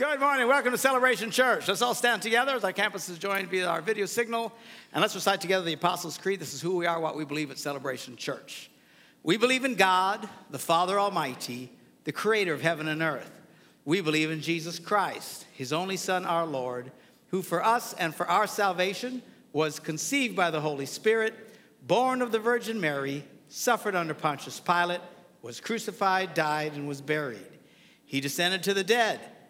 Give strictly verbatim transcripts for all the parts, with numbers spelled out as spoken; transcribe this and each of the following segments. Good morning. Welcome to Celebration Church. Let's all stand together as our campus is joined via our video signal. And let's recite together the Apostles' Creed. This is who we are, what we believe at Celebration Church. We believe in God, the Father Almighty, the creator of heaven and earth. We believe in Jesus Christ, his only Son, our Lord, who for us and for our salvation was conceived by the Holy Spirit, born of the Virgin Mary, suffered under Pontius Pilate, was crucified, died, and was buried. He descended to the dead,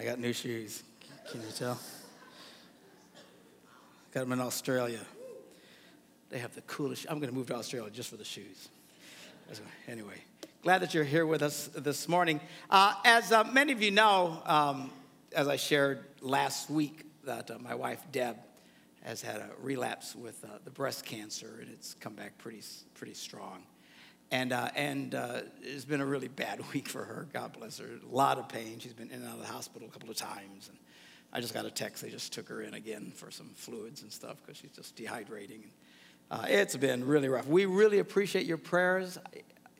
I got new shoes. Can you tell? Got them in Australia. They have the coolest. I'm going to move to Australia just for the shoes. Anyway, glad that you're here with us this morning. Uh, as uh, many of you know, um, as I shared last week, that uh, my wife, Deb, has had a relapse with uh, the breast cancer, and it's come back pretty pretty strong. And uh, and uh, it's been a really bad week for her. God bless her. A lot of pain. She's been in and out of the hospital a couple of times. And I just got a text. They just took her in again for some fluids and stuff because she's just dehydrating. Uh, it's been really rough. We really appreciate your prayers.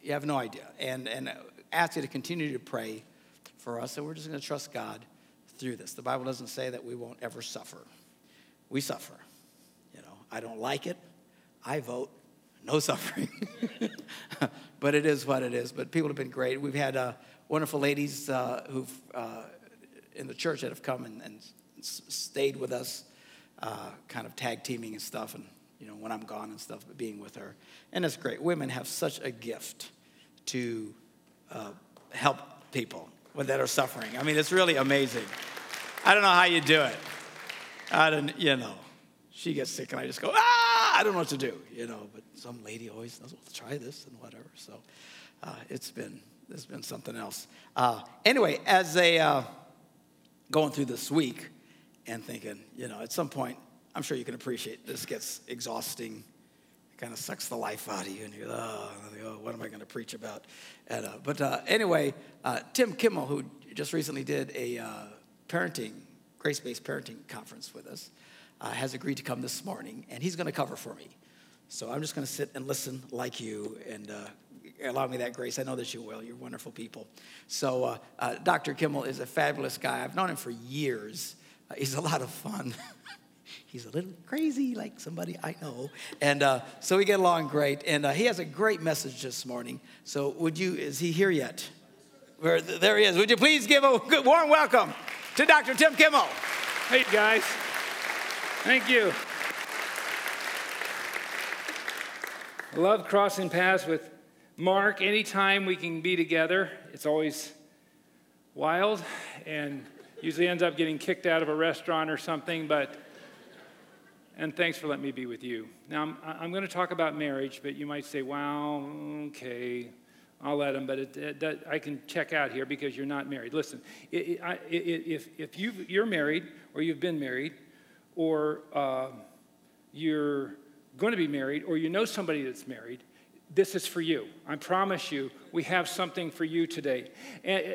You have no idea. And and ask you to continue to pray for us. And we're just going to trust God through this. The Bible doesn't say that we won't ever suffer. We suffer. You know, I don't like it. I vote no suffering. But it is what it is. But people have been great. We've had uh, wonderful ladies uh, who've uh, in the church that have come and, and stayed with us, uh, kind of tag teaming and stuff. And you know, when I'm gone and stuff, but being with her. And it's great. Women have such a gift to uh, help people that are suffering. I mean, it's really amazing. I don't know how you do it. I don't, you know, she gets sick and I just go, ah, I don't know what to do, you know. But some lady always knows, well, try this and whatever. So uh, it's been, it's been something else. Uh, anyway, as a, uh, going through this week and thinking, you know, at some point, I'm sure you can appreciate this gets exhausting. It kind of sucks the life out of you. And you're, oh, what am I going to preach about? And, uh, but uh, anyway, uh, Tim Kimmel, who just recently did a uh, parenting, grace-based parenting conference with us, uh, has agreed to come this morning. And he's going to cover for me. So I'm just going to sit and listen like you and uh, allow me that grace. I know that you will. You're wonderful people. So uh, uh, Doctor Kimmel is a fabulous guy. I've known him for years. Uh, he's a lot of fun. He's a little crazy, like somebody I know. And uh, so we get along great. And uh, he has a great message this morning. So would you, is he here yet? Where, there he is. Would you please give a good, warm welcome to Doctor Tim Kimmel. Hey, guys. Thank you. I love crossing paths with Mark. Anytime we can be together, it's always wild and usually ends up getting kicked out of a restaurant or something, but... And thanks for letting me be with you. Now, I'm, I'm going to talk about marriage, but you might say, wow, okay, I'll let him, but it, it, that, I can check out here because you're not married. Listen, it, it, I, it, if, if you've, you're married or you've been married or uh, you're going to be married or you know somebody that's married, this is for you. I promise you, we have something for you today.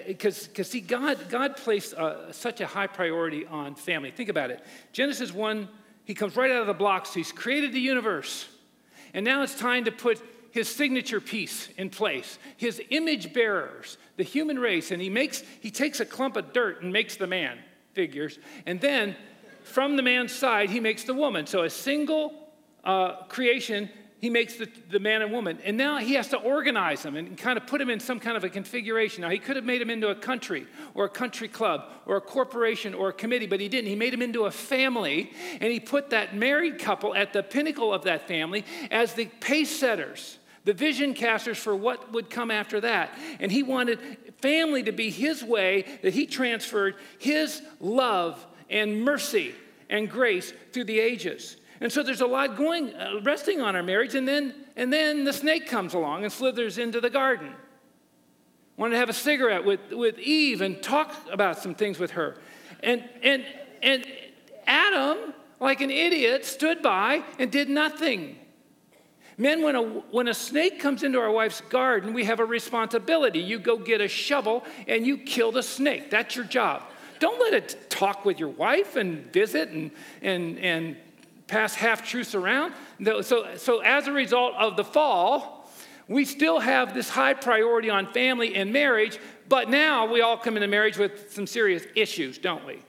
Because, see, God, God placed uh, such a high priority on family. Think about it. Genesis one, he comes right out of the blocks. He's created the universe. And now it's time to put his signature piece in place, his image bearers, the human race. And he makes, he takes a clump of dirt and makes the man, figures. And then from the man's side, he makes the woman. So a single uh, creation, he makes the, the man and woman. And now he has to organize them and kind of put them in some kind of a configuration. Now, he could have made them into a country or a country club or a corporation or a committee, but he didn't. He made them into a family, and he put that married couple at the pinnacle of that family as the pace setters, the vision casters for what would come after that. And he wanted family to be his way that he transferred his love and mercy and grace through the ages. And so there's a lot going, uh, resting on our marriage, and then and then the snake comes along and slithers into the garden. wanted to have a cigarette with, with Eve and talk about some things with her. And and and Adam, like an idiot, stood by and did nothing. Men, when a, when a snake comes into our wife's garden, we have a responsibility. You go get a shovel and you kill the snake. That's your job. Don't let it talk with your wife and visit and and and pass half-truths around. So, so as a result of the fall, we still have this high priority on family and marriage, but now we all come into marriage with some serious issues, don't we?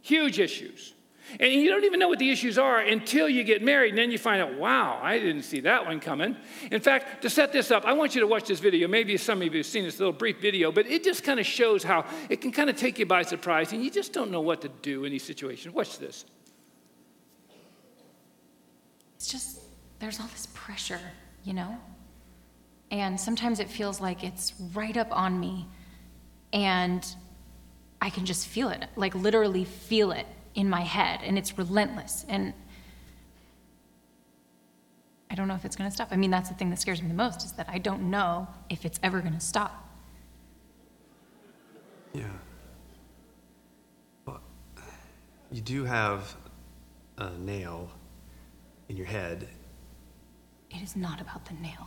Huge issues. And you don't even know what the issues are until you get married, and then you find out, wow, I didn't see that one coming. In fact, to set this up, I want you to watch this video. Maybe some of you have seen this little brief video, but it just kind of shows how it can kind of take you by surprise, and you just don't know what to do in these situations. Watch this. It's just, there's all this pressure, you know? And sometimes it feels like it's right up on me, and I can just feel it, like literally feel it in my head, and it's relentless, and I don't know if it's gonna stop. I mean, that's the thing that scares me the most, is that I don't know if it's ever gonna stop. Yeah. But you do have a nail in your head. It is not about the nail.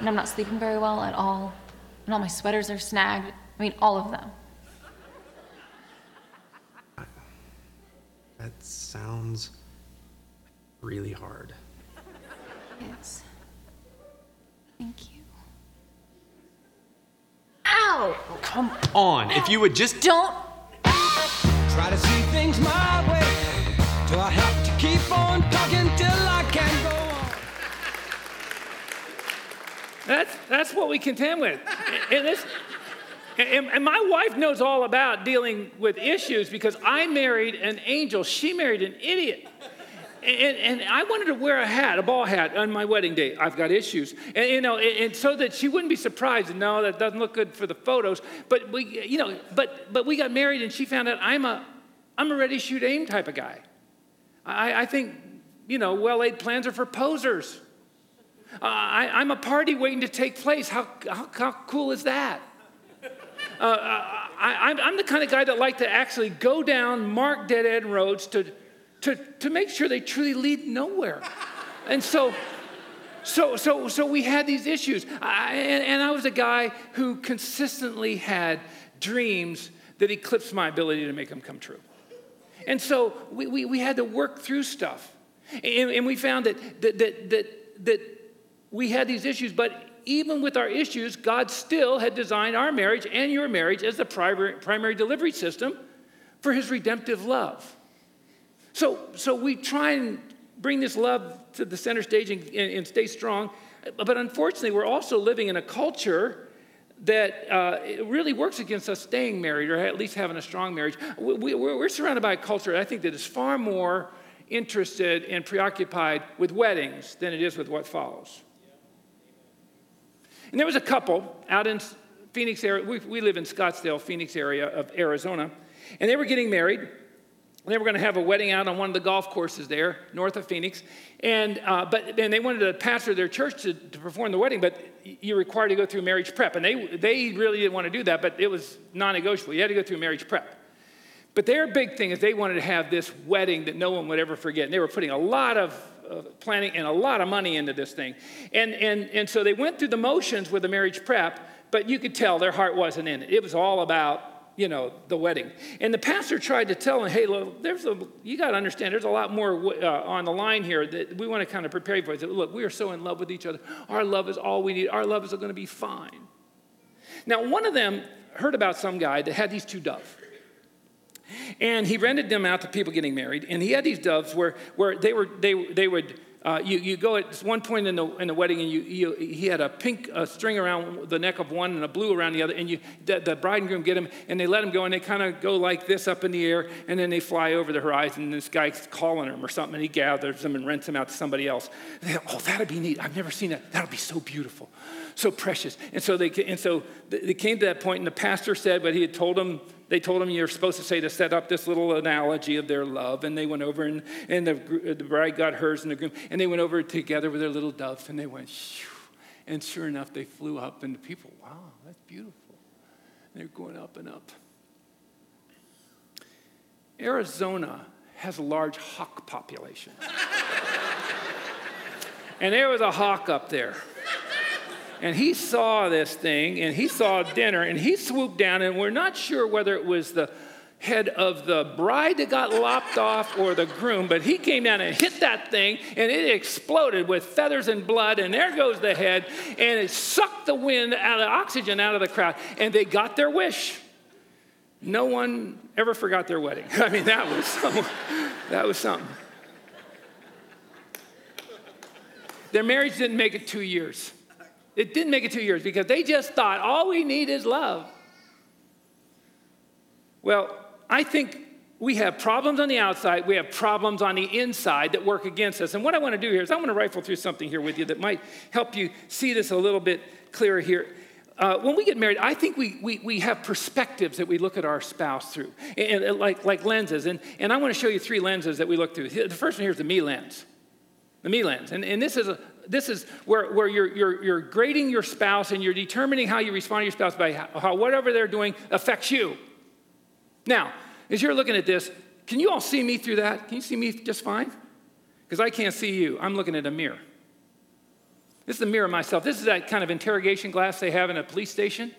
And I'm not sleeping very well at all. And all my sweaters are snagged. I mean, all of them. That sounds really hard. Yes. Thank you. Ow! Oh, come on, Ow. If you would just... Don't... Try to see things my way. Do I have to keep on talking till I can go? That's that's what we contend with. And, this, and, and my wife knows all about dealing with issues because I married an angel. She married an idiot. And, and I wanted to wear a hat, a ball hat, on my wedding day. I've got issues. And, you know, and, and so that she wouldn't be surprised. No, that doesn't look good for the photos. But we, you know, but but we got married, and she found out I'm a I'm a ready, shoot, aim type of guy. I, I think, you know, well-laid plans are for posers. Uh, I, I'm a party waiting to take place. How how, how cool is that? Uh, I, I'm, I'm the kind of guy that like to actually go down, mark dead end roads to, to to make sure they truly lead nowhere. And so, so so so we had these issues. I, and, and I was a guy who consistently had dreams that eclipsed my ability to make them come true. And so we we, we had to work through stuff, and, and we found that that that that. that we had these issues, but even with our issues, God still had designed our marriage and your marriage as the primary, primary delivery system for his redemptive love. So, so we try and bring this love to the center stage and, and stay strong, but unfortunately, we're also living in a culture that uh, it really works against us staying married or at least having a strong marriage. We, we're surrounded by a culture, I think, that is far more interested and preoccupied with weddings than it is with what follows. And there was a couple out in Phoenix area. We, we live in Scottsdale, Phoenix area of Arizona. And they were getting married. And they were going to have a wedding out on one of the golf courses there, north of Phoenix. And uh, but then they wanted to pastor their church to, to perform the wedding, but you're required to go through marriage prep. And they they really didn't want to do that, but it was non-negotiable. You had to go through marriage prep. But their big thing is they wanted to have this wedding that no one would ever forget. And they were putting a lot of planning and a lot of money into this thing. And and and so they went through the motions with the marriage prep, but you could tell their heart wasn't in it. It was all about, you know, the wedding. And the pastor tried to tell them, hey, look, there's a, you got to understand, there's a lot more uh, on the line here that we want to kind of prepare you for. He said, look, we are so in love with each other. Our love is all we need. Our love is going to be fine. Now, one of them heard about some guy that had these two doves. And he rented them out to people getting married. And he had these doves where, where they were they they would Uh, you, you go at one point in the in the wedding, and you, you he had a pink uh, string around the neck of one and a blue around the other, and you the, the bride and groom get him, and they let him go, and they kind of go like this up in the air, and then they fly over the horizon, and this guy's calling him or something, and he gathers him and rents him out to somebody else. And they go, oh, that'd be neat. I've never seen that. That'll be so beautiful, so precious. And so they and so they came to that point, and the pastor said what he had told them. They told him, you're supposed to say to set up this little analogy of their love. And they went over, and, and the, the bride got hers and the groom. And they went over together with their little doves, and they went, shoo. And sure enough, they flew up, and the people, wow, that's beautiful. And they're going up and up. Arizona has a large hawk population. And there was a hawk up there. And he saw this thing, and he saw dinner, and he swooped down, and we're not sure whether it was the head of the bride that got lopped off or the groom, but he came down and hit that thing, and it exploded with feathers and blood, and there goes the head, and it sucked the wind out of oxygen out of the crowd, and they got their wish. No one ever forgot their wedding. I mean, that was something. That was something. Their marriage didn't make it two years. It didn't make it two years because they just thought, all we need is love. Well, I think we have problems on the outside. We have problems on the inside that work against us. And what I want to do here is I want to rifle through something here with you that might help you see this a little bit clearer here. Uh, when we get married, I think we, we we have perspectives that we look at our spouse through, and, and like, like lenses. And, and I want to show you three lenses that we look through. The first one here is the me lens. The me lens. And, and this is a This is where, where you're, you're, you're grading your spouse, and you're determining how you respond to your spouse by how, how whatever they're doing affects you. Now, as you're looking at this, can you all see me through that? Can you see me just fine? Because I can't see you. I'm looking at a mirror. This is the mirror of myself. This is that kind of interrogation glass they have in a police station.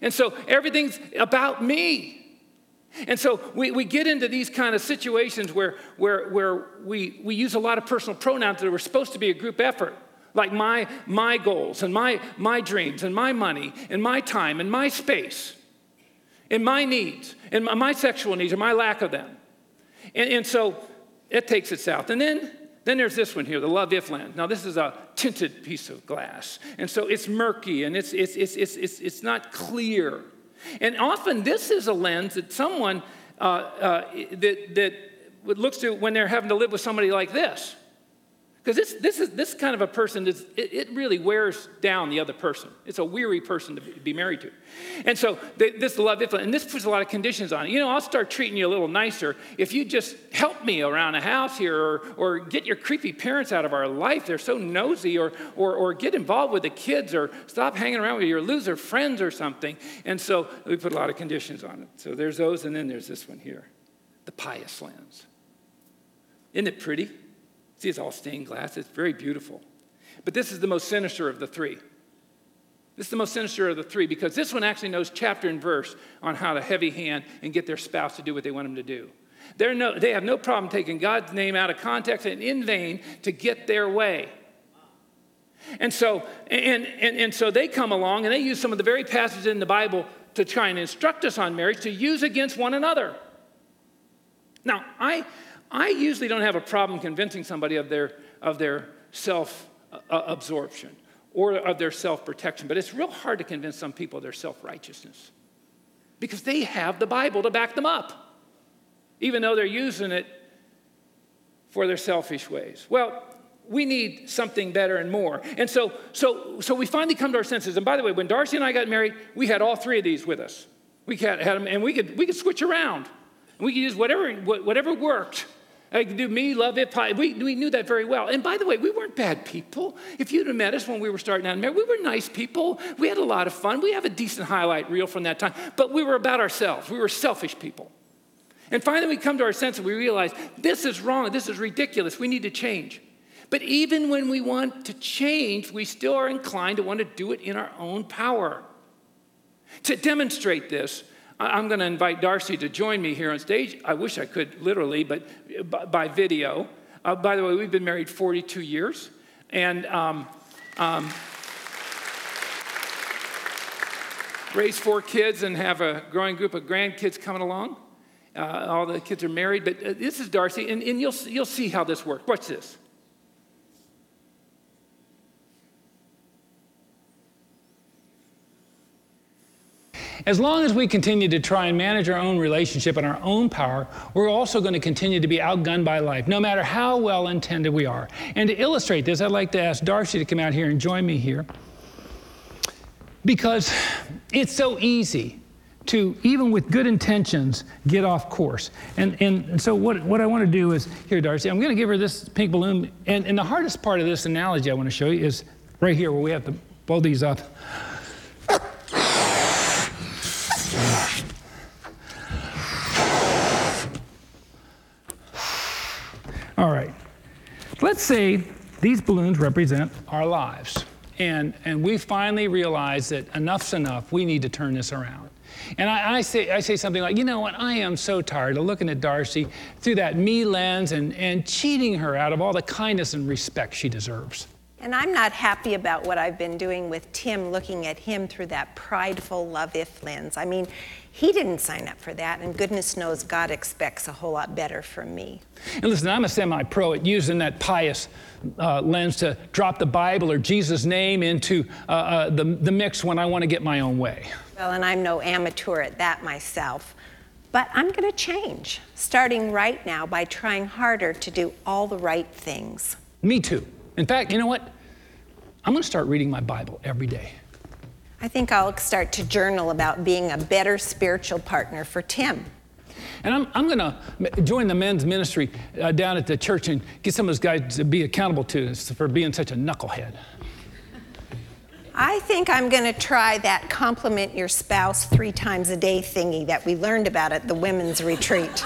And so everything's about me. And so we, we get into these kind of situations where, where, where we, we use a lot of personal pronouns that were supposed to be a group effort, like my, my goals and my, my dreams and my money and my time and my space and my needs and my, my sexual needs or my lack of them. And, and so it takes it south. And then, then there's this one here, the love if land. Now this is a tinted piece of glass. And so it's murky and it's, it's, it's, it's, it's, it's not clear. And often this is a lens that someone uh, uh, that, that looks to when they're having to live with somebody like this. Because this, this is this kind of a person, is, it, it really wears down the other person. It's a weary person to be married to. And so they, this love, and this puts a lot of conditions on it. You know, I'll start treating you a little nicer if you just help me around the house here, or, or get your creepy parents out of our life. They're so nosy, or, or, or get involved with the kids, or stop hanging around with your loser friends or something. And so we put a lot of conditions on it. So there's those, and then there's this one here, the pious lens. Isn't it pretty? See, it's all stained glass. It's very beautiful. But this is the most sinister of the three. This is the most sinister of the three because this one actually knows chapter and verse on how to heavy hand and get their spouse to do what they want them to do. They're no, they have no problem taking God's name out of context and in vain to get their way. And so, and, and, and so they come along and they use some of the very passages in the Bible to try and instruct us on marriage to use against one another. Now, I... I usually don't have a problem convincing somebody of their of their self-absorption or of their self-protection, but it's real hard to convince some people of their self-righteousness because they have the Bible to back them up, even though they're using it for their selfish ways. Well, we need something better and more. And so, so, so we finally come to our senses. And by the way, when Darcy and I got married, we had all three of these with us. We had, had them, and we could we could switch around. We could use whatever whatever worked. I could do me, love it, pie. We, we knew that very well. And by the way, we weren't bad people. If you'd have met us when we were starting out, we were nice people. We had a lot of fun. We have a decent highlight reel from that time. But we were about ourselves. We were selfish people. And finally, we come to our senses. We realize this is wrong. This is ridiculous. We need to change. But even when we want to change, we still are inclined to want to do it in our own power. To demonstrate this, I'm going to invite Darcy to join me here on stage. I wish I could literally, but by video. Uh, by the way, we've been married forty-two years. And um, um, raised four kids and have a growing group of grandkids coming along. Uh, all the kids are married. But uh, this is Darcy, and, and you'll, you'll see how this works. Watch this. As long as we continue to try and manage our own relationship and our own power, we're also going to continue to be outgunned by life, no matter how well-intended we are. And to illustrate this, I'd like to ask Darcy to come out here and join me here, because it's so easy to, even with good intentions, get off course. And, and, and so what, what I want to do is, here, Darcy, I'm going to give her this pink balloon. And, and the hardest part of this analogy I want to show you is right here, where we have to blow these up. All right. Let's say these balloons represent our lives. And, and we finally realize that enough's enough. We need to turn this around. And I, I, say, I say something like, you know what, I am so tired of looking at Darcy through that me lens and, and cheating her out of all the kindness and respect she deserves. And I'm not happy about what I've been doing with Tim, looking at him through that prideful love-if lens. I mean, he didn't sign up for that, and goodness knows God expects a whole lot better from me. And listen, I'm a semi-pro at using that pious uh, lens to drop the Bible or Jesus' name into uh, uh, the, the mix when I want to get my own way. Well, and I'm no amateur at that myself. But I'm going to change, starting right now by trying harder to do all the right things. Me too. In fact, you know what? I'm going to start reading my Bible every day. I think I'll start to journal about being a better spiritual partner for Tim. And I'm, I'm going to join the men's ministry uh, down at the church and get some of those guys to be accountable to us for being such a knucklehead. I think I'm going to try that compliment your spouse three times a day thingy that we learned about at the women's retreat.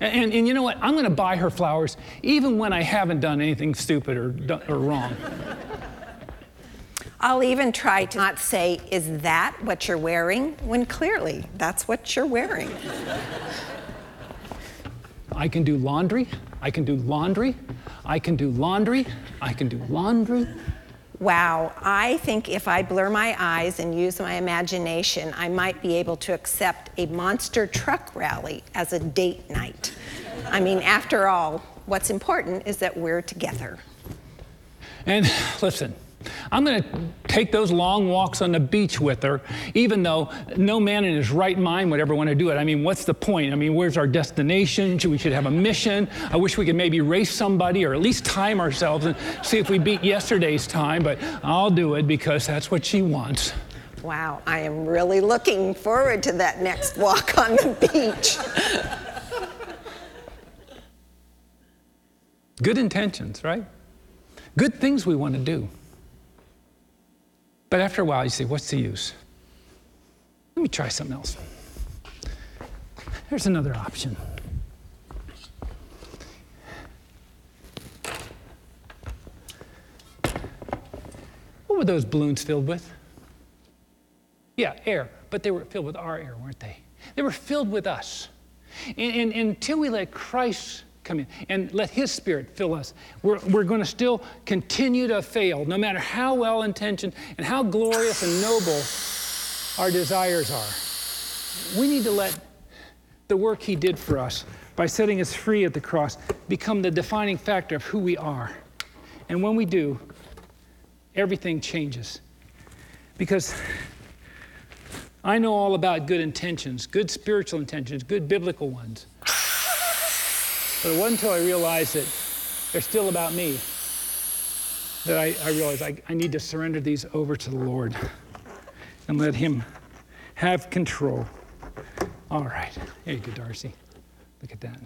And, and you know what? I'm going to buy her flowers even when I haven't done anything stupid or, or wrong. I'll even try to not say, is that what you're wearing? When clearly, that's what you're wearing. I can do laundry. I can do laundry. I can do laundry. I can do laundry. Wow, I think if I blur my eyes and use my imagination, I might be able to accept a monster truck rally as a date night. I mean, after all, what's important is that we're together. And listen, I'm going to take those long walks on the beach with her, even though no man in his right mind would ever want to do it. I mean, what's the point? I mean, where's our destination? We should have a mission. I wish we could maybe race somebody or at least time ourselves and see if we beat yesterday's time, but I'll do it because that's what she wants. Wow, I am really looking forward to that next walk on the beach. Good intentions, right? Good things we want to do. But after a while, you say, what's the use? Let me try something else. There's another option. What were those balloons filled with? Yeah, air, but they were filled with our air, weren't they? They were filled with us. And, and, and until we let Christ come in and let His Spirit fill us, We're, we're going to still continue to fail, no matter how well-intentioned and how glorious and noble our desires are. We need to let the work He did for us by setting us free at the cross become the defining factor of who we are. And when we do, everything changes. Because I know all about good intentions, good spiritual intentions, good biblical ones. But it wasn't until I realized that they're still about me that I, I realized I, I need to surrender these over to the Lord and let Him have control. All right. There you go, Darcy. Look at that.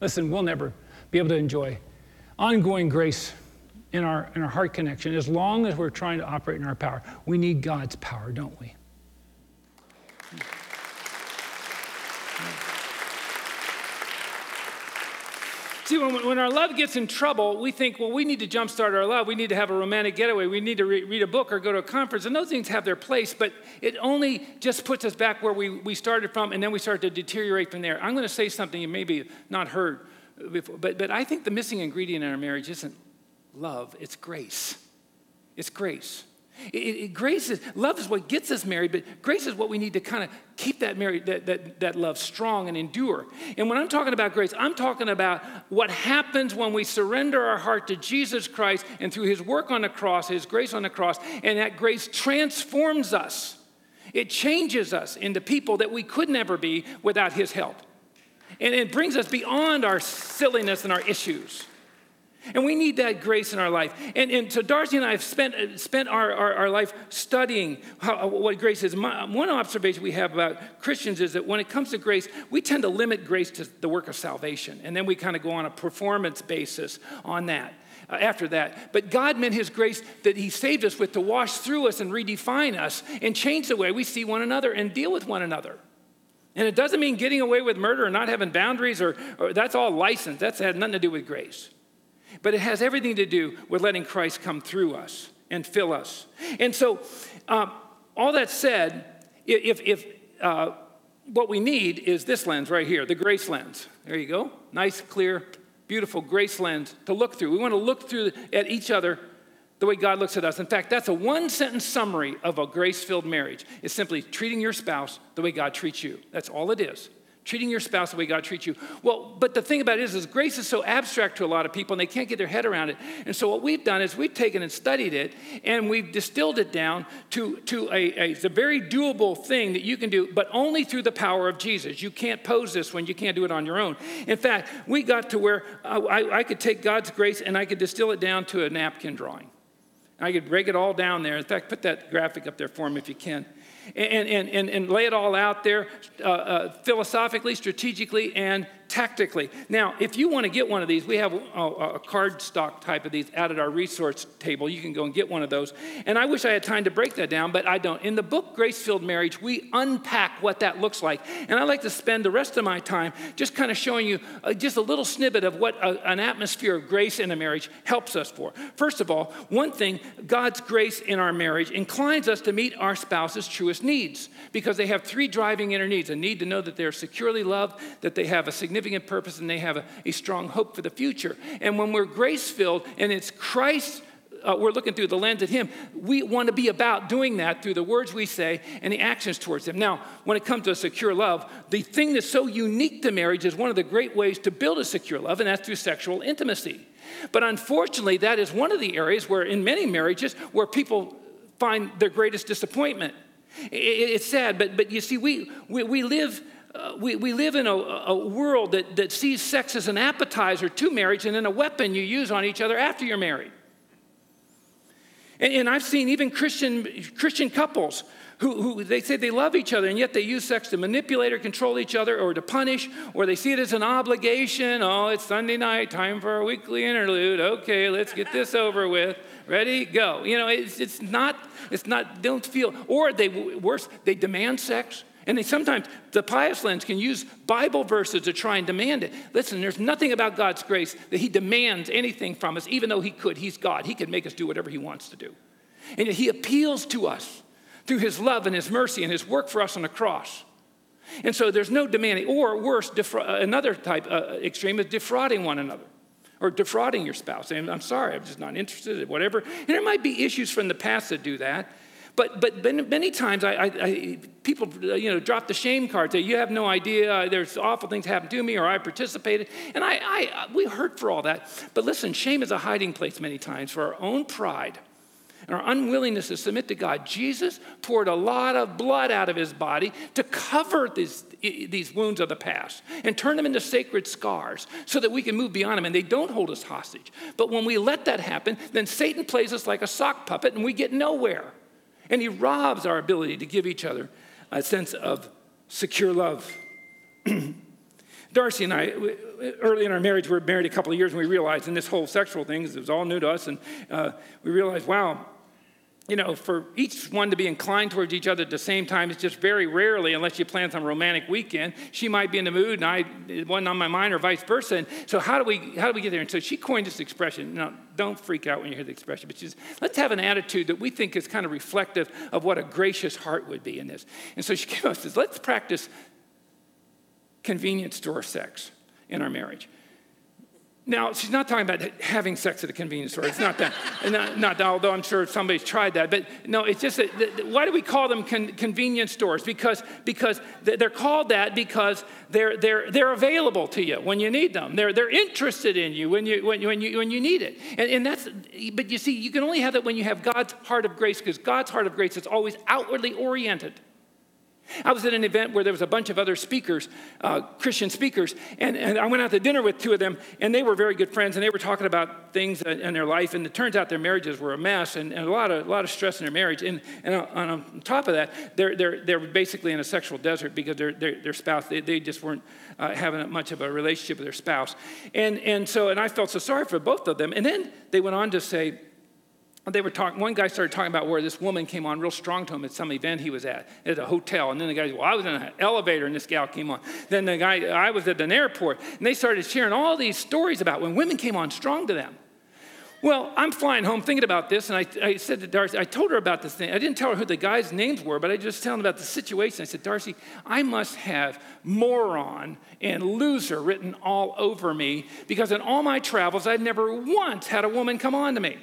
Listen, we'll never be able to enjoy ongoing grace in our, in our heart connection as long as we're trying to operate in our power. We need God's power, don't we? See, when, when our love gets in trouble, we think, well, we need to jumpstart our love. We need to have a romantic getaway. We need to re- read a book or go to a conference. And those things have their place, but it only just puts us back where we, we started from, and then we start to deteriorate from there. I'm going to say something you maybe not heard before, but, but I think the missing ingredient in our marriage isn't love. It's grace. It's grace. It, it, grace is, love is what gets us married, but grace is what we need to kind of keep that married, that, that, that love strong and endure. And when I'm talking about grace, I'm talking about what happens when we surrender our heart to Jesus Christ and through his work on the cross, his grace on the cross, and that grace transforms us. It changes us into people that we could never be without his help. And it brings us beyond our silliness and our issues. And we need that grace in our life. And, and so Darcy and I have spent, spent our, our, our life studying how, what grace is. My, one observation we have about Christians is that when it comes to grace, we tend to limit grace to the work of salvation. And then we kind of go on a performance basis on that, uh, after that. But God meant his grace that he saved us with to wash through us and redefine us and change the way we see one another and deal with one another. And it doesn't mean getting away with murder or not having boundaries or, or that's all license. That has nothing to do with grace. But it has everything to do with letting Christ come through us and fill us. And so um, all that said, if, if uh, what we need is this lens right here, the grace lens. There you go. Nice, clear, beautiful grace lens to look through. We want to look through at each other the way God looks at us. In fact, that's a one-sentence summary of a grace-filled marriage. It's simply treating your spouse the way God treats you. That's all it is. Treating your spouse the way God treats you. Well, but the thing about it is, is grace is so abstract to a lot of people, and they can't get their head around it. And so what we've done is we've taken and studied it, and we've distilled it down to, to a, a, it's a very doable thing that you can do, but only through the power of Jesus. You can't pose this one. You can't do it on your own. In fact, we got to where I, I could take God's grace, and I could distill it down to a napkin drawing. I could break it all down there. In fact, put that graphic up there for him if you can. And, and, and, and lay it all out there uh, uh, philosophically, strategically, and tactically. Now, if you want to get one of these, we have a, a cardstock type of these out at our resource table. You can go and get one of those. And I wish I had time to break that down, but I don't. In the book, Grace-Filled Marriage, we unpack what that looks like. And I like to spend the rest of my time just kind of showing you uh, just a little snippet of what a, an atmosphere of grace in a marriage helps us for. First of all, one thing, God's grace in our marriage inclines us to meet our spouse's truest needs, because they have three driving inner needs: a need to know that they're securely loved, that they have a significant purpose, and they have a, a strong hope for the future. And when we're grace-filled and it's Christ, uh, we're looking through the lens at him, we want to be about doing that through the words we say and the actions towards him. Now, when it comes to a secure love, the thing that's so unique to marriage is one of the great ways to build a secure love, and that's through sexual intimacy. But unfortunately, that is one of the areas where in many marriages where people find their greatest disappointment. It's sad, but but you see, we we, we live uh, we, we live in a, a world that, that sees sex as an appetizer to marriage and then a weapon you use on each other after you're married. And, and I've seen even Christian Christian couples who, who they say they love each other, and yet they use sex to manipulate or control each other or to punish, or they see it as an obligation. Oh, it's Sunday night, time for our weekly interlude. Okay, let's get this over with. Ready? Go. You know, it's it's not, it's not, don't feel, or they, worse, they demand sex. And they sometimes, the pious lens can use Bible verses to try and demand it. Listen, there's nothing about God's grace that he demands anything from us, even though he could. He's God. He can make us do whatever he wants to do. And yet he appeals to us through his love and his mercy and his work for us on the cross. And so there's no demanding, or worse, defra- another type, uh, extreme is defrauding one another. Or defrauding your spouse. And I'm sorry, I'm just not interested in whatever. And there might be issues from the past that do that. But but many times I, I, I people you know drop the shame card. Say, you have no idea. There's awful things happened to me, or I participated. And I, I we hurt for all that. But listen, shame is a hiding place many times for our own pride and our unwillingness to submit to God. Jesus poured a lot of blood out of his body to cover these these wounds of the past and turn them into sacred scars so that we can move beyond them and they don't hold us hostage. But when we let that happen, then Satan plays us like a sock puppet and we get nowhere. And he robs our ability to give each other a sense of secure love. Darcy and I, early in our marriage, we were married a couple of years and we realized, and this whole sexual thing, it was all new to us, and uh, we realized, wow, you know, for each one to be inclined towards each other at the same time, it's just very rarely, unless you plan some romantic weekend. She might be in the mood, and I it wasn't on my mind, or vice versa. And so, how do we how do we get there? And so, she coined this expression. Now, don't freak out when you hear the expression, but she says, "Let's have an attitude that we think is kind of reflective of what a gracious heart would be in this." And so, she came up and says, "Let's practice convenience store sex in our marriage." Now, she's not talking about having sex at a convenience store. It's not that, not, not that, although I'm sure somebody's tried that. But no, it's just that, that why do we call them con- convenience stores? Because because they're called that because they're they're they're available to you when you need them. They're they're interested in you when you when you when you, when you need it. And, and that's but you see, you can only have that when you have God's heart of grace, because God's heart of grace is always outwardly oriented. I was at an event where there was a bunch of other speakers, uh, Christian speakers, and, and I went out to dinner with two of them, and they were very good friends, and they were talking about things in their life, and it turns out their marriages were a mess, and, and a lot of a lot of stress in their marriage, and, and on, on top of that, they're they're they're basically in a sexual desert because their their spouse they, they just weren't uh, having much of a relationship with their spouse, and and so and I felt so sorry for both of them, and then they went on to say. They were talking, one guy started talking about where this woman came on real strong to him at some event he was at, at a hotel. And then the guy said, well, I was in an elevator and this gal came on. Then the guy, I was at an airport. And they started sharing all these stories about when women came on strong to them. Well, I'm flying home thinking about this, and I, I said to Darcy, I told her about this thing. I didn't tell her who the guys' names were, but I just told them about the situation. I said, Darcy, I must have moron and loser written all over me because in all my travels, I've never once had a woman come on to me.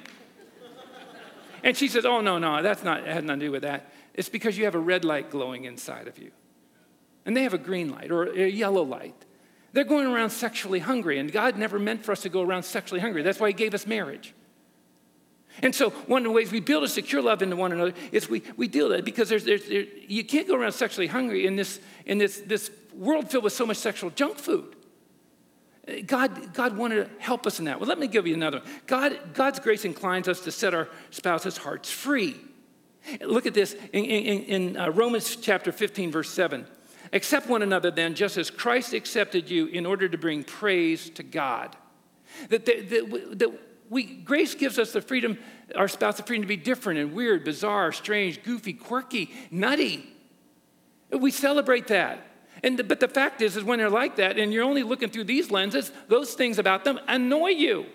And she says, oh, no, no, that's not, it had nothing to do with that. It's because you have a red light glowing inside of you. And they have a green light or a yellow light. They're going around sexually hungry, and God never meant for us to go around sexually hungry. That's why he gave us marriage. And so one of the ways we build a secure love into one another is we, we deal with it because there's, there's, there, you can't go around sexually hungry in this in this this world filled with so much sexual junk food. God, God wanted to help us in that. Well, let me give you another one. God, God's grace inclines us to set our spouses' hearts free. Look at this in, in, in Romans chapter fifteen, verse seven. Accept one another then, just as Christ accepted you in order to bring praise to God. That, that, that, that we, grace gives us the freedom, our spouse the freedom to be different and weird, bizarre, strange, goofy, quirky, nutty. We celebrate that. And the, but the fact is, is when they're like that, and you're only looking through these lenses, those things about them annoy you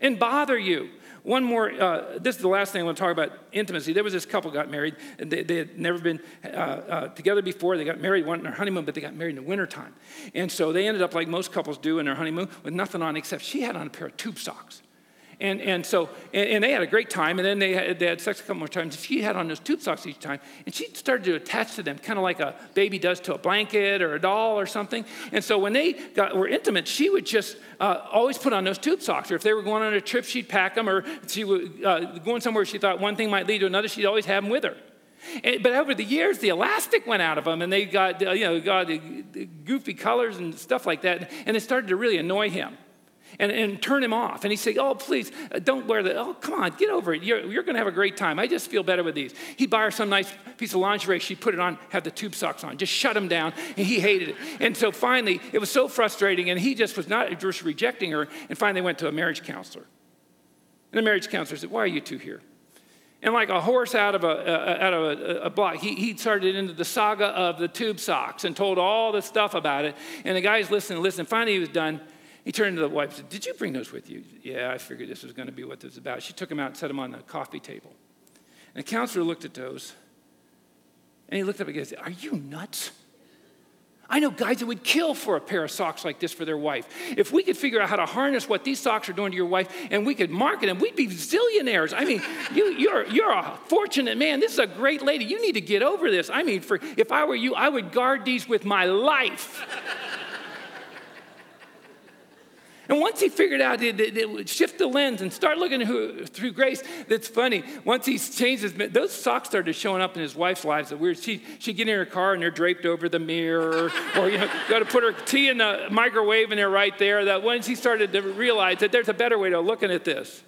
and bother you. One more, uh, this is the last thing I want to talk about, intimacy. There was this couple got married. They, they had never been uh, uh, together before. They got married, one in their honeymoon, but they got married in the wintertime. And so they ended up like most couples do in their honeymoon with nothing on except she had on a pair of tube socks. And and so, and, and they had a great time, and then they had, they had sex a couple more times. She had on those tube socks each time, and she started to attach to them, kind of like a baby does to a blanket or a doll or something. And so when they got, were intimate, she would just uh, always put on those tube socks. Or if they were going on a trip, she'd pack them, or if she was uh, going somewhere she thought one thing might lead to another, she'd always have them with her. And, but over the years, the elastic went out of them, and they got, you know, got goofy colors and stuff like that, and it started to really annoy him. And, and turn him off. And he said, oh, please, don't wear that. Oh, come on, get over it. You're, you're going to have a great time. I just feel better with these. He'd buy her some nice piece of lingerie. She'd put it on, have the tube socks on. Just shut him down. And he hated it. And so finally, it was so frustrating. And he just was not just rejecting her. And finally went to a marriage counselor. And the marriage counselor said, why are you two here? And like a horse out of a uh, out of a, a block, he he started into the saga of the tube socks and told all the stuff about it. And the guys listened and listened. Finally, he was done. He turned to the wife and said, did you bring those with you? Yeah, I figured this was going to be what this was about. She took them out and set them on the coffee table. And the counselor looked at those, and he looked up again and said, are you nuts? I know guys that would kill for a pair of socks like this for their wife. If we could figure out how to harness what these socks are doing to your wife and we could market them, we'd be zillionaires. I mean, you, you're you're a fortunate man. This is a great lady. You need to get over this. I mean, for if I were you, I would guard these with my life. And once he figured out, it, it, it would shift the lens and start looking who, through grace. That's funny. Once he changed his, those socks started showing up in his wife's lives. That weird. She she'd get in her car and they're draped over the mirror, or you know, got to put her tea in the microwave and they're right there. That once he started to realize that there's a better way to looking at this.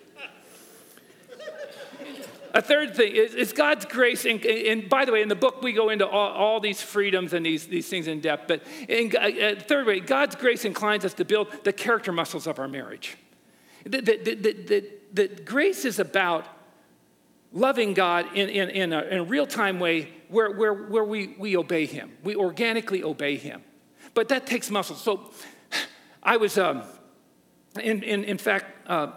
A third thing is, is God's grace, and, and by the way, in the book we go into all, all these freedoms and these, these things in depth, but in, uh, third way, God's grace inclines us to build the character muscles of our marriage. That, that, that, that, that grace is about loving God in, in, in, a, in a real-time way where, where, where we, we obey him. We organically obey him. But that takes muscles. So I was, um, in, in, in fact, uh,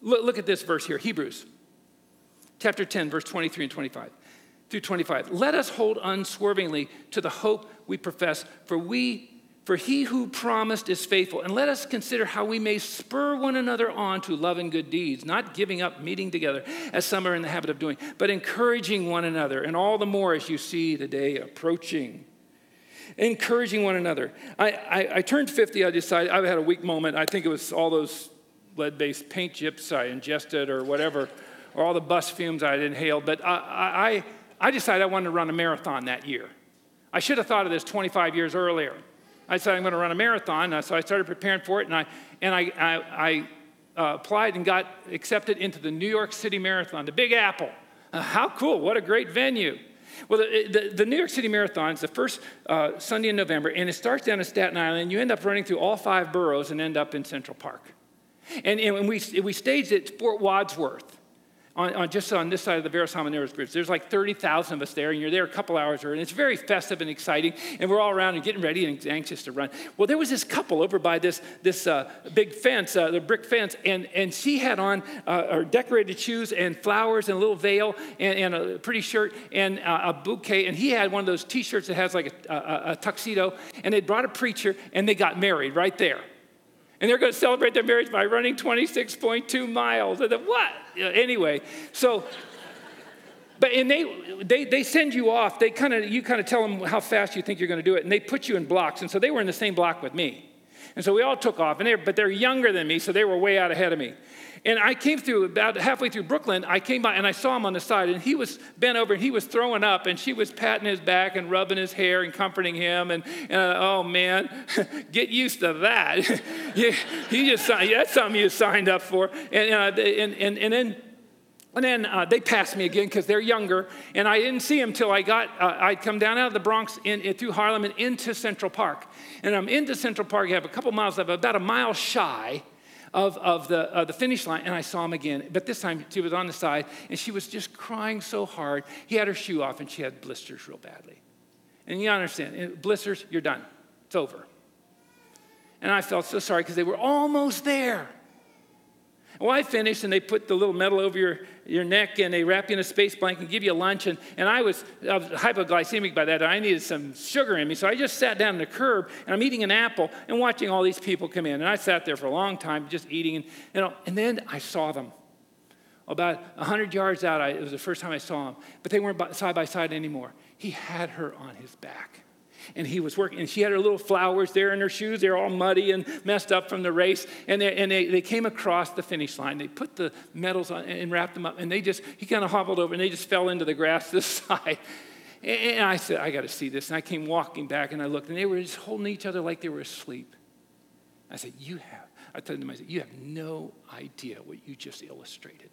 look, look at this verse here, Hebrews. Chapter ten, verse twenty-three and twenty-five through twenty-five. Let us hold unswervingly to the hope we profess, for we For he who promised is faithful. And let us consider how we may spur one another on to love and good deeds, not giving up meeting together as some are in the habit of doing, but encouraging one another, and all the more as you see the day approaching. Encouraging one another. I, I, I turned fifty. I decided, I had a weak moment. I think it was all those lead-based paint chips I ingested or whatever, or all the bus fumes I had inhaled. But I, I, I decided I wanted to run a marathon that year. I should have thought of this twenty-five years earlier. I decided I'm going to run a marathon, so I started preparing for it, and I and I, I, I uh, applied and got accepted into the New York City Marathon, the Big Apple. Uh, how cool! What a great venue. Well, the, the, the New York City Marathon is the first uh, Sunday in November, and it starts down in Staten Island, and you end up running through all five boroughs and end up in Central Park. And, and we we staged at Fort Wadsworth, on, on just on this side of the Verrazano-Narrows Bridge. There's like thirty thousand of us there, and you're there a couple hours early, and it's very festive and exciting, and we're all around and getting ready and anxious to run. Well, there was this couple over by this this uh, big fence, uh, the brick fence, and, and she had on uh, decorated shoes and flowers and a little veil and, and a pretty shirt and uh, a bouquet, and he had one of those T-shirts that has like a, a, a tuxedo, and they brought a preacher, and they got married right there. And they're going to celebrate their marriage by running twenty-six point two miles. And then what? Anyway, so, but and they they they send you off. They kind of you kind of tell them how fast you think you're going to do it, and they put you in blocks. And so they were in the same block with me, and so we all took off. And they but they're younger than me, so they were way out ahead of me. And I came through about halfway through Brooklyn. I came by and I saw him on the side, and he was bent over and he was throwing up, and she was patting his back and rubbing his hair and comforting him. And, and I, oh man, get used to that. you, you just that's something you signed up for. And uh, and and and then and then uh, they passed me again because they're younger, and I didn't see him till I got uh, I'd come down out of the Bronx in, in through Harlem and into Central Park. And I'm into Central Park. I have a couple miles left, about a mile shy of of the uh, the finish line, and I saw him again. But this time, she was on the side, and she was just crying so hard. He had her shoe off, and she had blisters real badly. And you understand, blisters, you're done. It's over. And I felt so sorry, because they were almost there. Well, I finished, and they put the little medal over your, your neck, and they wrap you in a space blanket and give you lunch. And, and I, was, I was hypoglycemic by that. I needed some sugar in me, so I just sat down on the curb, and I'm eating an apple and watching all these people come in. And I sat there for a long time just eating. And, you know, and then I saw them. About one hundred yards out, I, it was the first time I saw them. But they weren't side by side anymore. He had her on his back. And he was working, and she had her little flowers there in her shoes. They're all muddy and messed up from the race. And they, and they, they came across the finish line. They put the medals on and wrapped them up. And they just, he kind of hobbled over, and they just fell into the grass this side. And I said, I got to see this. And I came walking back, and I looked, and they were just holding each other like they were asleep. I said, you have, I told them, I said, you have no idea what you just illustrated.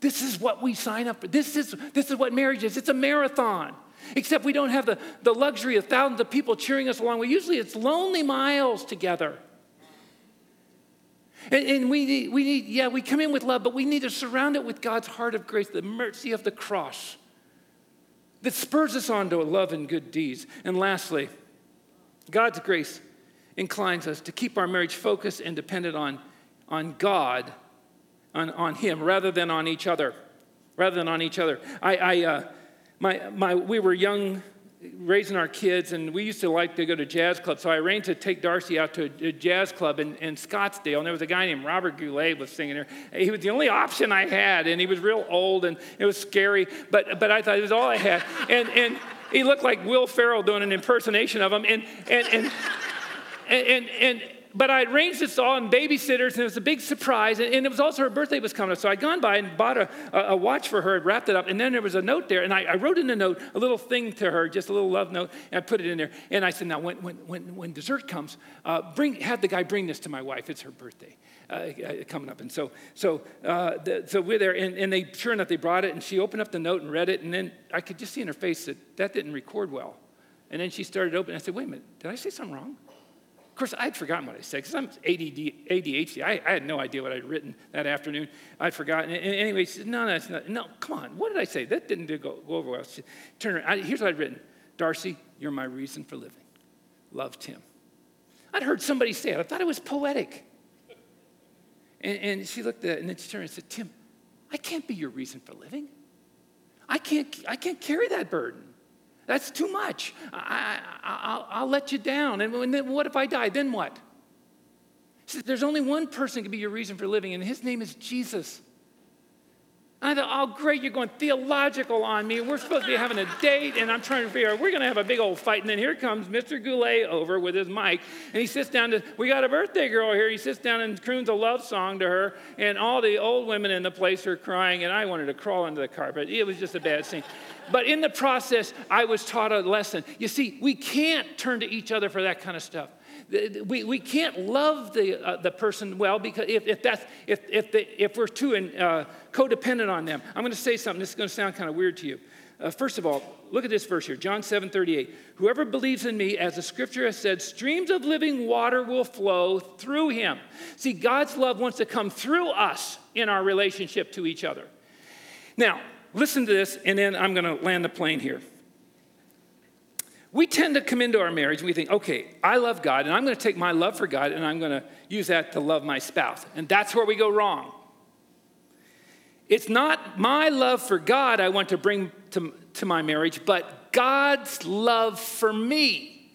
This is what we sign up for. This is, this is what marriage is. It's a marathon. Except we don't have the, the luxury of thousands of people cheering us along. Well, usually it's lonely miles together. And, and we, need, we need, yeah, we come in with love, but we need to surround it with God's heart of grace, the mercy of the cross that spurs us on to love and good deeds. And lastly, God's grace inclines us to keep our marriage focused and dependent on, on God, on, on Him, rather than on each other, rather than on each other. I... I uh, My, my, we were young, raising our kids, and we used to like to go to jazz clubs. So I arranged to take Darcy out to a, a jazz club in, in Scottsdale, and there was a guy named Robert Goulet was singing there. He was the only option I had, and he was real old, and it was scary. But but I thought it was all I had, and and he looked like Will Ferrell doing an impersonation of him, and and and and. and, and But I arranged this all in babysitters, and it was a big surprise. And, and it was also her birthday was coming up. So I'd gone by and bought a, a watch for her and wrapped it up. And then there was a note there. And I, I wrote in the note a little thing to her, just a little love note. And I put it in there. And I said, now, when when when, when dessert comes, uh, bring have the guy bring this to my wife. It's her birthday uh, coming up. And so so uh, the, so we're there. And, and they sure enough, they brought it. And she opened up the note and read it. And then I could just see in her face that that didn't record well. And then she started opening. I said, wait a minute. Did I say something wrong? Of course, I'd forgotten what I said, because I'm A D D, A D H D. I, I had no idea what I'd written that afternoon. I'd forgotten. And anyway, she said, no, no, it's not. No, come on. What did I say? That didn't go, go over well. She turned around. I, here's what I'd written. Darcy, you're my reason for living. Loved him. I'd heard somebody say it. I thought it was poetic. And, and she looked at it, and then she turned and said, Tim, I can't be your reason for living. I can't, I can't carry that burden. That's too much. I, I, I'll, I'll let you down. And then what if I die? Then what? So there's only one person who can be your reason for living, and his name is Jesus. And I thought, oh, great, you're going theological on me. We're supposed to be having a date, and I'm trying to figure out, we're going to have a big old fight. And then here comes Mister Goulet over with his mic, and he sits down to, we got a birthday girl here. He sits down and croons a love song to her, and all the old women in the place are crying, and I wanted to crawl under the carpet. It was just a bad scene. But in the process, I was taught a lesson. You see, we can't turn to each other for that kind of stuff. We we can't love the uh, the person well because if, if that's if if the, if we're too in, uh, codependent on them. I'm going to say something. This is going to sound kind of weird to you. Uh, first of all, look at this verse here, John seven thirty-eight. Whoever believes in me, as the scripture has said, streams of living water will flow through him. See, God's love wants to come through us in our relationship to each other. Now, listen to this, and then I'm going to land the plane here. We tend to come into our marriage and we think, okay, I love God, and I'm going to take my love for God, and I'm going to use that to love my spouse. And that's where we go wrong. It's not my love for God I want to bring to, to my marriage, but God's love for me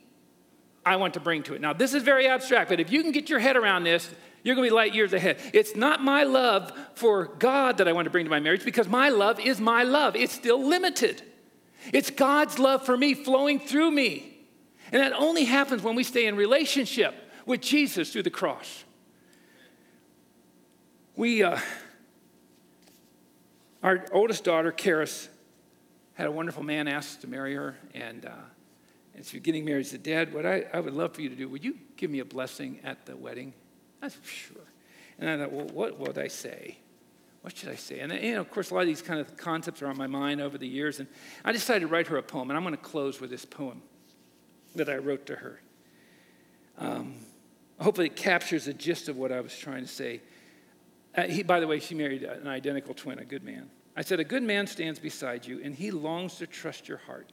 I want to bring to it. Now, this is very abstract, but if you can get your head around this, you're going to be light years ahead. It's not my love for God that I want to bring to my marriage, because my love is my love. It's still limited. It's God's love for me flowing through me. And that only happens when we stay in relationship with Jesus through the cross. We, uh, our oldest daughter, Karis, had a wonderful man ask to marry her. And, uh, and so getting married, said, Dad, what I, I would love for you to do, would you give me a blessing at the wedding? I said, sure. And I thought, well, what would I say? What should I say? And, you know, of course, a lot of these kind of concepts are on my mind over the years. And I decided to write her a poem. And I'm going to close with this poem that I wrote to her. Um, hopefully it captures the gist of what I was trying to say. Uh, he, by the way, she married an identical twin, a good man. I said, a good man stands beside you, and he longs to trust your heart.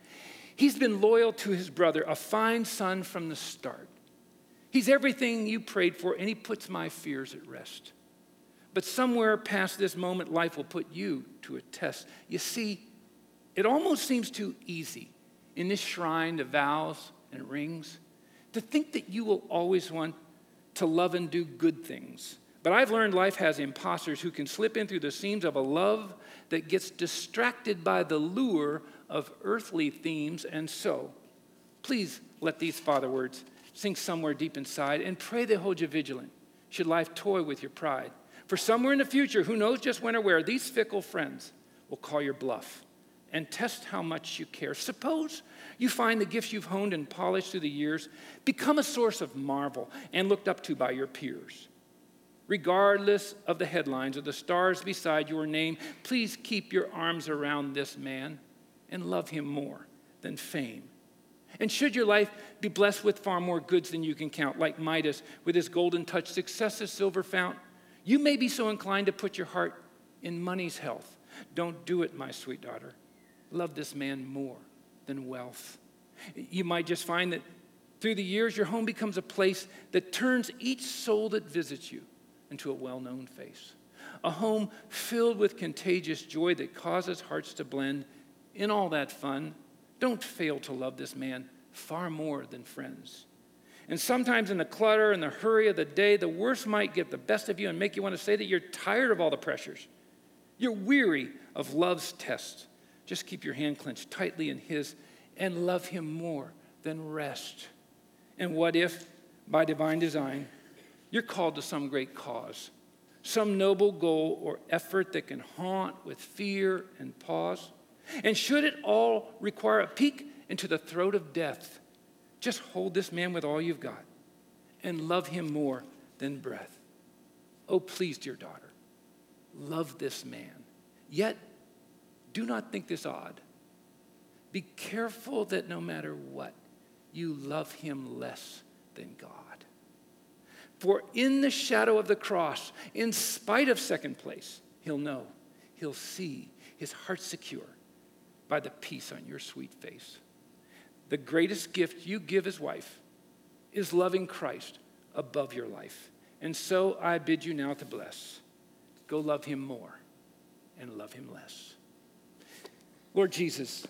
He's been loyal to his brother, a fine son from the start. He's everything you prayed for, and he puts my fears at rest. But somewhere past this moment, life will put you to a test. You see, it almost seems too easy in this shrine of vows and rings to think that you will always want to love and do good things. But I've learned life has imposters who can slip in through the seams of a love that gets distracted by the lure of earthly themes. And so, please let these father words sink somewhere deep inside and pray they hold you vigilant should life toy with your pride. For somewhere in the future, who knows just when or where, these fickle friends will call your bluff and test how much you care. Suppose you find the gifts you've honed and polished through the years become a source of marvel and looked up to by your peers. Regardless of the headlines or the stars beside your name, please keep your arms around this man and love him more than fame. And should your life be blessed with far more goods than you can count, like Midas with his golden touch, success's silver fount, you may be so inclined to put your heart in money's health. Don't do it, my sweet daughter. Love this man more than wealth. You might just find that through the years, your home becomes a place that turns each soul that visits you into a well-known face. A home filled with contagious joy that causes hearts to blend. In all that fun, don't fail to love this man far more than friends. And sometimes in the clutter and the hurry of the day, the worst might get the best of you and make you want to say that you're tired of all the pressures. You're weary of love's test. Just keep your hand clenched tightly in his and love him more than rest. And what if, by divine design, you're called to some great cause, some noble goal or effort that can haunt with fear and pause? And should it all require a peek into the throat of death, just hold this man with all you've got and love him more than breath. Oh, please, dear daughter, love this man. Yet, do not think this odd. Be careful that no matter what, you love him less than God. For in the shadow of the cross, in spite of second place, he'll know, he'll see his heart secure by the peace on your sweet face. The greatest gift you give as wife is loving Christ above your life. And so I bid you now to bless. Go love him more and love him less. Lord Jesus,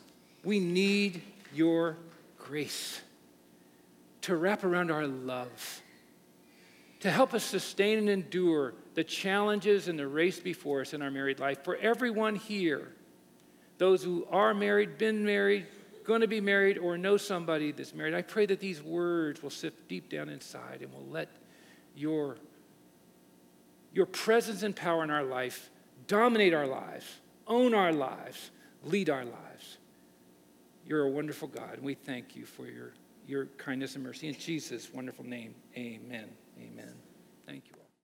we need your grace to wrap around our love, to help us sustain and endure the challenges and the race before us in our married life. For everyone here, those who are married, been married, going to be married, or know somebody that's married, I pray that these words will sift deep down inside and will let your, your presence and power in our life dominate our lives, own our lives, lead our lives. You're a wonderful God, and we thank you for your, your kindness and mercy. In Jesus' wonderful name, amen. Amen. Thank you.